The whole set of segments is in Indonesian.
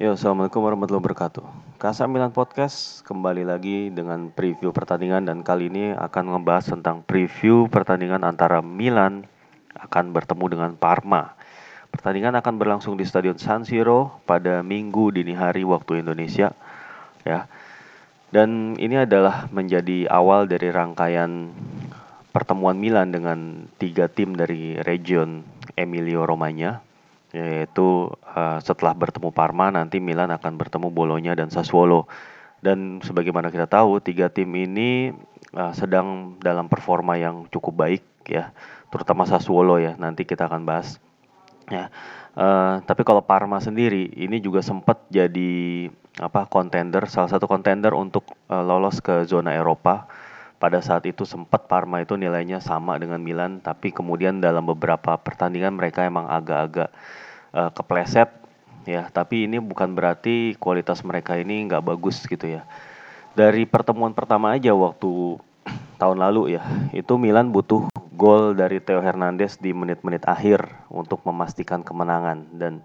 Yo, assalamualaikum warahmatullahi wabarakatuh. Kasa Milan Podcast kembali lagi dengan preview pertandingan, dan kali ini akan ngebahas tentang preview pertandingan antara Milan akan bertemu dengan Parma. Pertandingan akan berlangsung di Stadion San Siro pada Minggu dini hari waktu Indonesia, ya. Dan ini adalah menjadi awal dari rangkaian pertemuan Milan dengan 3 tim dari region Emilio Romagna, yaitu setelah bertemu Parma, nanti Milan akan bertemu Bologna dan Sassuolo. Dan sebagaimana kita tahu, 3 tim ini sedang dalam performa yang cukup baik, ya, terutama Sassuolo, ya, nanti kita akan bahas, ya. Tapi kalau Parma sendiri ini juga sempat jadi salah satu kontender untuk lolos ke zona Eropa. Pada saat itu sempat Parma itu nilainya sama dengan Milan, tapi kemudian dalam beberapa pertandingan mereka emang agak-agak kepleset, ya. Tapi ini bukan berarti kualitas mereka ini nggak bagus gitu, ya. Dari pertemuan pertama aja waktu tahun lalu, ya, itu Milan butuh gol dari Theo Hernandez di menit-menit akhir untuk memastikan kemenangan, dan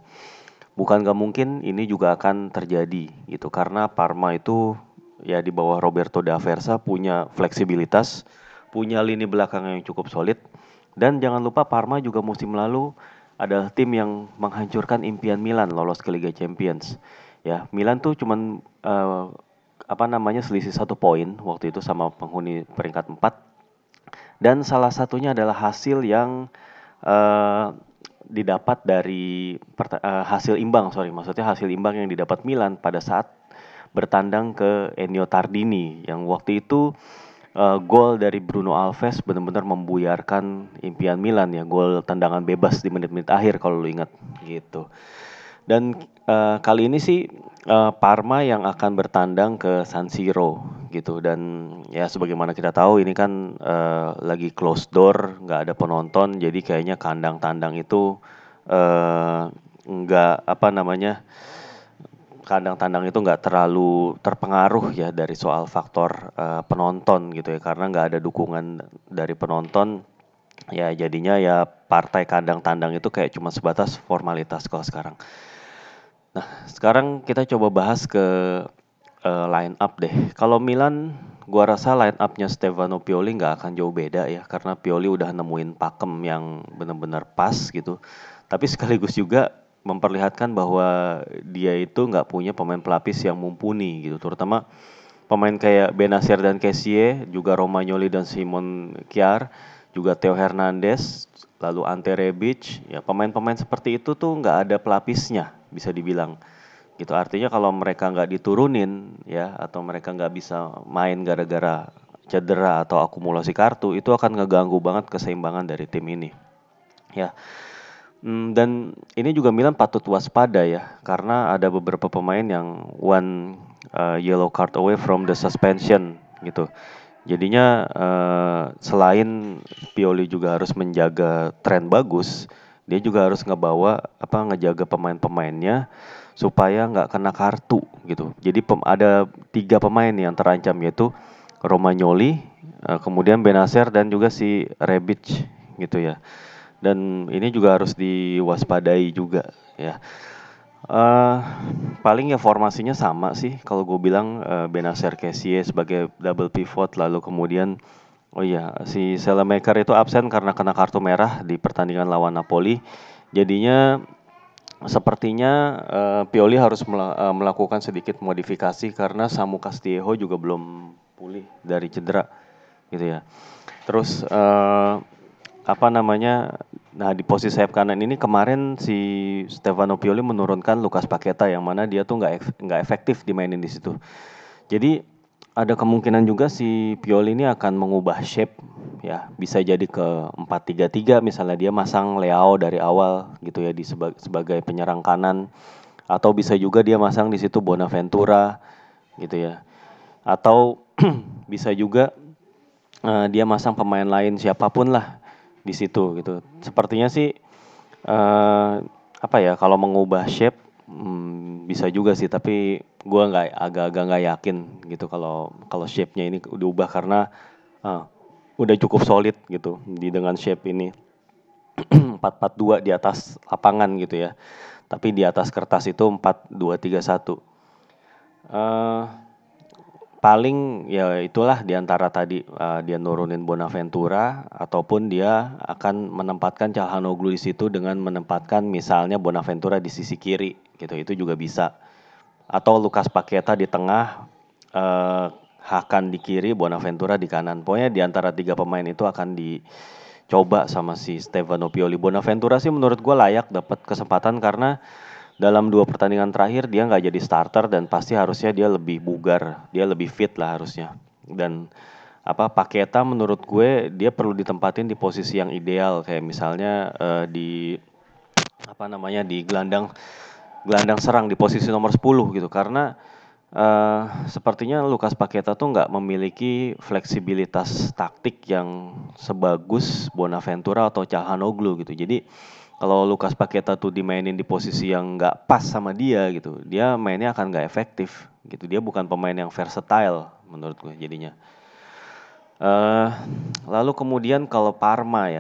bukan nggak mungkin ini juga akan terjadi gitu, karena Parma itu, ya, di bawah Roberto D'Aversa punya fleksibilitas, punya lini belakang yang cukup solid. Dan jangan lupa Parma juga musim lalu adalah tim yang menghancurkan impian Milan lolos ke Liga Champions, ya. Milan tuh cuman selisih 1 poin waktu itu sama penghuni peringkat 4. Dan salah satunya adalah hasil yang didapat dari hasil imbang yang didapat Milan pada saat bertandang ke Enio Tardini, yang waktu itu gol dari Bruno Alves benar-benar membuyarkan impian Milan, ya, gol tendangan bebas di menit-menit akhir kalau lu ingat gitu. Dan kali ini sih Parma yang akan bertandang ke San Siro gitu, dan ya sebagaimana kita tahu ini kan lagi closed door, nggak ada penonton, jadi kayaknya kandang tandang itu nggak terlalu terpengaruh, ya, dari soal faktor penonton gitu, ya, karena nggak ada dukungan dari penonton, ya. Jadinya ya partai kandang tandang itu kayak cuma sebatas formalitas kalau sekarang. Nah, sekarang kita coba bahas ke line up deh. Kalau Milan, gua rasa line upnya Stefano Pioli nggak akan jauh beda, ya, karena Pioli udah nemuin pakem yang benar-benar pas gitu. Tapi sekaligus juga memperlihatkan bahwa dia itu nggak punya pemain pelapis yang mumpuni gitu, terutama pemain kayak Benacer dan Casie, juga Romagnoli dan Simon Kjær, juga Theo Hernandez, lalu Ante Rebic, ya, pemain-pemain seperti itu tuh nggak ada pelapisnya bisa dibilang gitu. Artinya kalau mereka nggak diturunin, ya, atau mereka nggak bisa main gara-gara cedera atau akumulasi kartu, itu akan ngeganggu banget keseimbangan dari tim ini, ya. Dan ini juga Milan patut waspada, ya, karena ada beberapa pemain yang one yellow card away from the suspension gitu. Jadinya selain Pioli juga harus menjaga tren bagus, dia juga harus ngejaga pemain-pemainnya supaya nggak kena kartu gitu. Jadi ada 3 pemain yang terancam, yaitu Romagnoli, kemudian Benacer, dan juga si Rebic gitu, ya. Dan ini juga harus diwaspadai juga, ya. Paling ya formasinya sama sih kalau gue bilang, Benacer Casie sebagai double pivot, lalu kemudian si Selemaker itu absen karena kena kartu merah di pertandingan lawan Napoli. Jadinya sepertinya Pioli harus melakukan sedikit modifikasi karena Samu Castillejo juga belum pulih dari cedera gitu, ya. Terus di posisi sayap kanan ini kemarin si Stefano Pioli menurunkan Lucas Paqueta, yang mana dia tuh nggak efektif dimainin di situ. Jadi ada kemungkinan juga si Pioli ini akan mengubah shape, ya, bisa jadi ke 4-3-3 misalnya, dia masang Leao dari awal gitu, ya, di sebagai penyerang kanan, atau bisa juga dia masang di situ Bonaventura gitu, ya, atau bisa juga dia masang pemain lain siapapun lah di situ gitu. Sepertinya sih kalau mengubah shape bisa juga sih, tapi gue agak-agak nggak yakin gitu kalau shape-nya ini diubah, karena udah cukup solid gitu dengan shape ini 4-4-2 di atas lapangan gitu, ya. tapi di atas kertas itu 4-2-3-1. Paling ya itulah diantara tadi dia nurunin Bonaventura ataupun dia akan menempatkan Çalhanoğlu di situ dengan menempatkan misalnya Bonaventura di sisi kiri gitu, itu juga bisa, atau Lucas Paqueta di tengah, Hakan di kiri, Bonaventura di kanan. Pokoknya diantara tiga pemain itu akan dicoba sama si Stefano Pioli. Bonaventura sih menurut gue layak dapat kesempatan karena dalam 2 pertandingan terakhir dia gak jadi starter dan pasti harusnya dia lebih bugar, dia lebih fit lah harusnya. Dan Paqueta menurut gue dia perlu ditempatin di posisi yang ideal, kayak misalnya di gelandang serang di posisi nomor 10 gitu, karena sepertinya Lucas Paqueta tuh gak memiliki fleksibilitas taktik yang sebagus Bonaventura atau Çalhanoğlu gitu. Jadi kalau Lucas Paqueta tuh dimainin di posisi yang nggak pas sama dia gitu, dia mainnya akan nggak efektif gitu. Dia bukan pemain yang versatile menurut gue jadinya. Lalu kemudian kalau Parma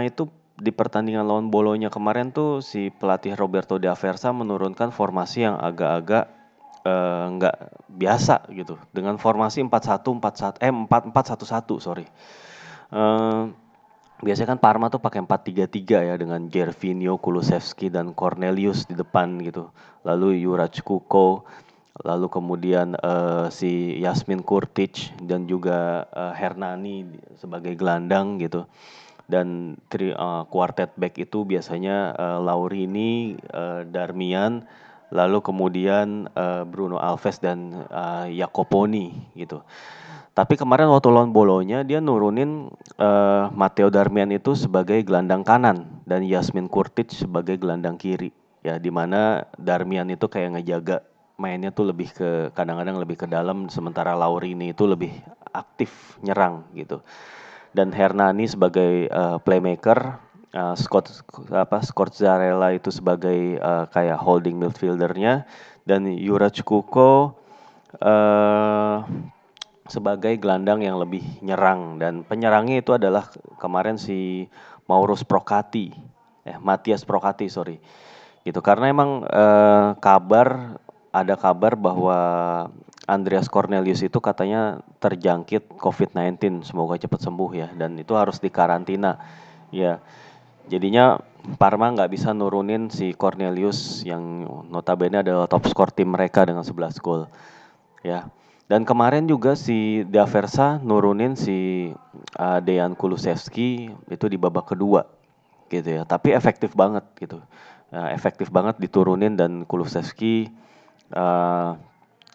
itu di pertandingan lawan Bologna kemarin tuh si pelatih Roberto D'Aversa menurunkan formasi yang agak-agak nggak biasa gitu, dengan formasi 4-4-1-1 sorry. Biasanya kan Parma tuh pakai 4-3-3 ya, dengan Gervinho, Kulusevski, dan Cornelius di depan gitu. Lalu Jurac Kuko, lalu kemudian si Jasmin Kurtić dan juga Hernani sebagai gelandang gitu. Dan quartet back itu biasanya Laurini, Darmian, lalu kemudian Bruno Alves dan Jacoponi gitu. Tapi kemarin waktu lawan Bologna dia nurunin Matteo Darmian itu sebagai gelandang kanan dan Jasmin Kurtić sebagai gelandang kiri. Ya, di mana Darmian itu kayak ngejaga mainnya tuh lebih ke kadang-kadang lebih ke dalam, sementara Laurini itu lebih aktif nyerang gitu. Dan Hernani sebagai playmaker, Scorzarella itu sebagai kayak holding midfieldernya, dan Jurac Kuko sebagai gelandang yang lebih nyerang, dan penyerangnya itu adalah kemarin si Mattia Sprocati gitu. Karena emang ada kabar bahwa Andreas Cornelius itu katanya terjangkit COVID-19, semoga cepat sembuh ya, dan itu harus dikarantina ya. Jadinya Parma nggak bisa nurunin si Cornelius yang notabene adalah top skor tim mereka dengan 11 gol ya. Dan kemarin juga si D'Aversa nurunin si Dejan Kulusevski itu di babak kedua gitu ya. Tapi efektif banget gitu. Efektif banget diturunin, dan Kulusevski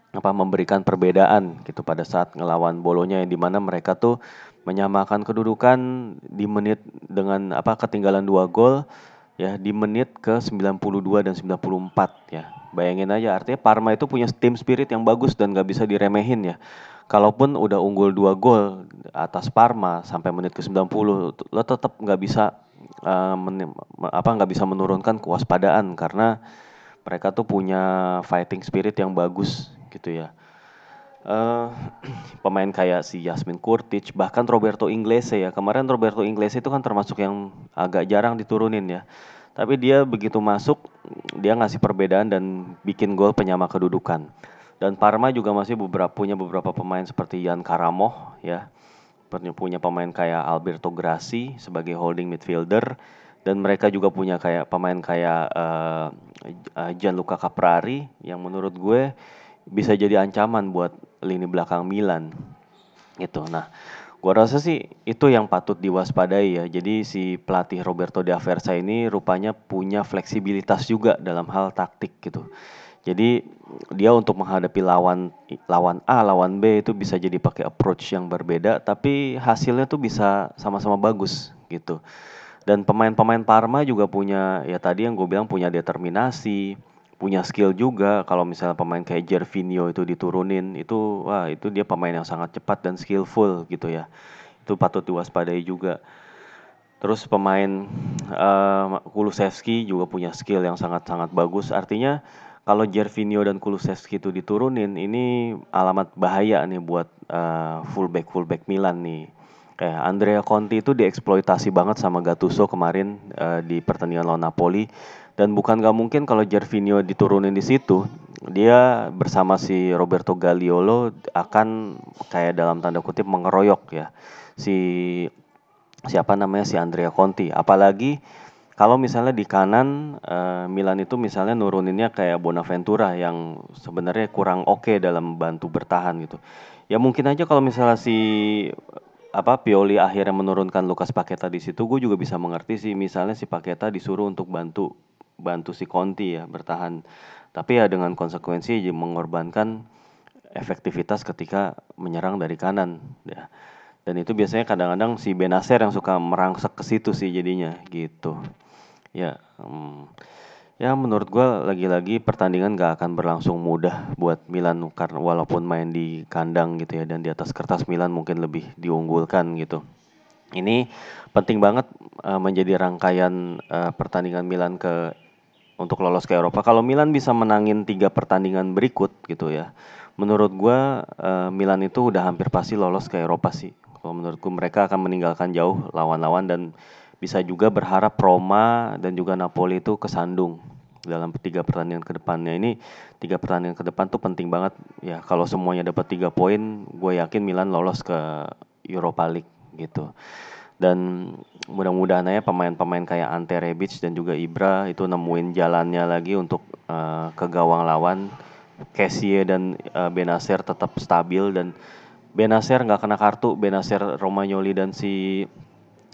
memberikan perbedaan gitu pada saat ngelawan Bologna, yang dimana mereka tuh menyamakan kedudukan di menit dengan ketinggalan 2 gol ya di menit ke 92 dan 94 ya. Bayangin aja, artinya Parma itu punya tim spirit yang bagus dan gak bisa diremehin ya. Kalaupun udah unggul 2 gol atas Parma sampai menit ke 90, lo tetap gak bisa menurunkan kewaspadaan, karena mereka tuh punya fighting spirit yang bagus gitu ya. Pemain kayak si Jasmin Kurtić, bahkan Roberto Inglese ya. Kemarin Roberto Inglese itu kan termasuk yang agak jarang diturunin ya. Tapi dia begitu masuk, dia ngasih perbedaan dan bikin gol penyama kedudukan. Dan Parma juga masih punya beberapa pemain seperti Jan Karamoh ya. Punya pemain kayak Alberto Grassi sebagai holding midfielder, dan mereka juga punya kayak pemain kayak Gianluca Caprari yang menurut gue bisa jadi ancaman buat lini belakang Milan. Gitu. Nah, gua rasa sih itu yang patut diwaspadai ya. Jadi si pelatih Roberto D'Aversa ini rupanya punya fleksibilitas juga dalam hal taktik gitu. Jadi dia untuk menghadapi lawan A, lawan B itu bisa jadi pakai approach yang berbeda, tapi hasilnya tuh bisa sama-sama bagus gitu. Dan pemain-pemain Parma juga punya, ya tadi yang gue bilang, punya determinasi, punya skill juga. Kalau misalnya pemain kayak Gervinho itu diturunin, itu dia pemain yang sangat cepat dan skillful gitu ya. Itu patut diwaspadai juga. Terus pemain Kulusevski juga punya skill yang sangat-sangat bagus. Artinya kalau Gervinho dan Kulusevski itu diturunin, ini alamat bahaya nih buat fullback Milan nih. Kayak Andrea Conti itu dieksploitasi banget sama Gattuso kemarin di pertandingan lawan Napoli. Dan bukan gak mungkin kalau Gervinho diturunin di situ, dia bersama si Roberto Gagliolo akan kayak dalam tanda kutip mengeroyok ya si Andrea Conti. Apalagi kalau misalnya di kanan Milan itu misalnya nuruninnya kayak Bonaventura yang sebenarnya kurang oke dalam bantu bertahan gitu. Ya mungkin aja kalau misalnya Pioli akhirnya menurunkan Lucas Paqueta di situ, gue juga bisa mengerti sih, misalnya si Paqueta disuruh untuk bantu si Conti ya bertahan, tapi ya dengan konsekuensi mengorbankan efektivitas ketika menyerang dari kanan ya. Dan itu biasanya kadang-kadang si Benacer yang suka merangsek ke situ sih jadinya gitu ya. Ya menurut gue lagi-lagi pertandingan gak akan berlangsung mudah buat Milan karena walaupun main di kandang gitu ya, dan di atas kertas Milan mungkin lebih diunggulkan gitu. Ini penting banget menjadi rangkaian pertandingan Milan untuk lolos ke Eropa. Kalau Milan bisa menangin 3 pertandingan berikut gitu ya, menurut gue Milan itu udah hampir pasti lolos ke Eropa sih. Kalau menurut gue mereka akan meninggalkan jauh lawan-lawan dan bisa juga berharap Roma dan juga Napoli itu kesandung dalam 3 pertandingan ke depannya. Ini 3 pertandingan ke depan tuh penting banget ya. Kalau semuanya dapat 3 poin, gue yakin Milan lolos ke Europa League gitu. Dan mudah-mudahan aja pemain-pemain kayak Ante Rebic dan juga Ibra itu nemuin jalannya lagi untuk ke gawang lawan. Casie dan Benacer tetap stabil, dan Benacer gak kena kartu, Benacer, Romagnoli dan si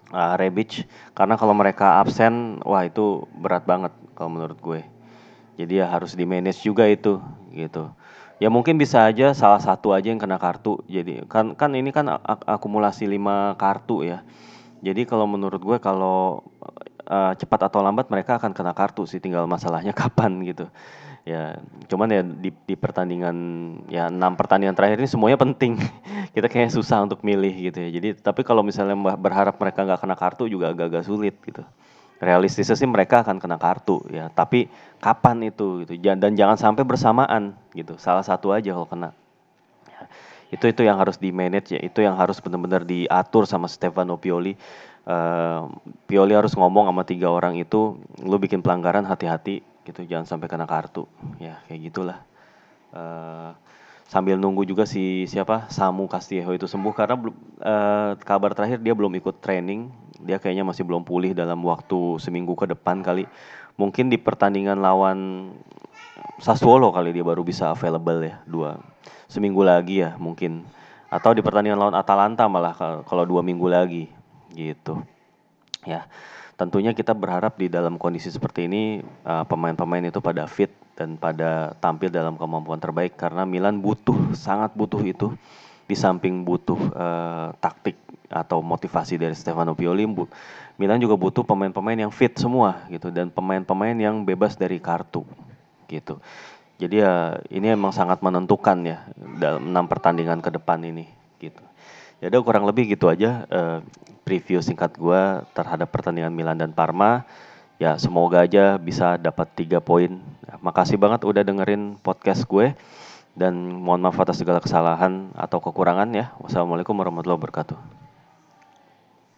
Rebic, karena kalau mereka absen itu berat banget kalau menurut gue. Jadi ya harus di manage juga itu gitu. Ya mungkin bisa aja salah satu aja yang kena kartu. Jadi kan ini kan akumulasi 5 kartu ya. Jadi kalau menurut gue kalau cepat atau lambat mereka akan kena kartu sih, tinggal masalahnya kapan gitu. Ya, cuman ya di pertandingan ya 6 pertandingan terakhir ini semuanya penting. Kita kayaknya susah untuk milih gitu ya. Jadi tapi kalau misalnya berharap mereka nggak kena kartu juga agak-agak sulit gitu. Realistisnya sih mereka akan kena kartu ya. Tapi kapan itu gitu. Dan jangan sampai bersamaan gitu. Salah satu aja kalau kena. Itu yang harus di manage ya. Itu yang harus benar-benar diatur sama Stefano Pioli. Pioli harus ngomong sama 3 orang itu, lu bikin pelanggaran hati-hati gitu, jangan sampai kena kartu ya, kayak gitulah. Sambil nunggu juga Samu Castillejo itu sembuh, karena kabar terakhir dia belum ikut training, dia kayaknya masih belum pulih dalam waktu seminggu ke depan kali, mungkin di pertandingan lawan Sassuolo kali dia baru bisa available ya, 2 seminggu lagi ya mungkin, atau di pertandingan lawan Atalanta malah kalau 2 minggu lagi gitu ya. Tentunya kita berharap di dalam kondisi seperti ini pemain-pemain itu pada fit dan pada tampil dalam kemampuan terbaik, karena Milan sangat butuh itu. Di samping butuh taktik atau motivasi dari Stefano Pioli, Milan juga butuh pemain-pemain yang fit semua gitu, dan pemain-pemain yang bebas dari kartu gitu. Jadi ya ini emang sangat menentukan ya dalam 6 pertandingan ke depan ini gitu. Jadi kurang lebih gitu aja review singkat gue terhadap pertandingan Milan dan Parma. Ya semoga aja bisa dapat 3 poin. Makasih banget udah dengerin podcast gue, dan mohon maaf atas segala kesalahan atau kekurangan ya. Wassalamualaikum warahmatullahi wabarakatuh.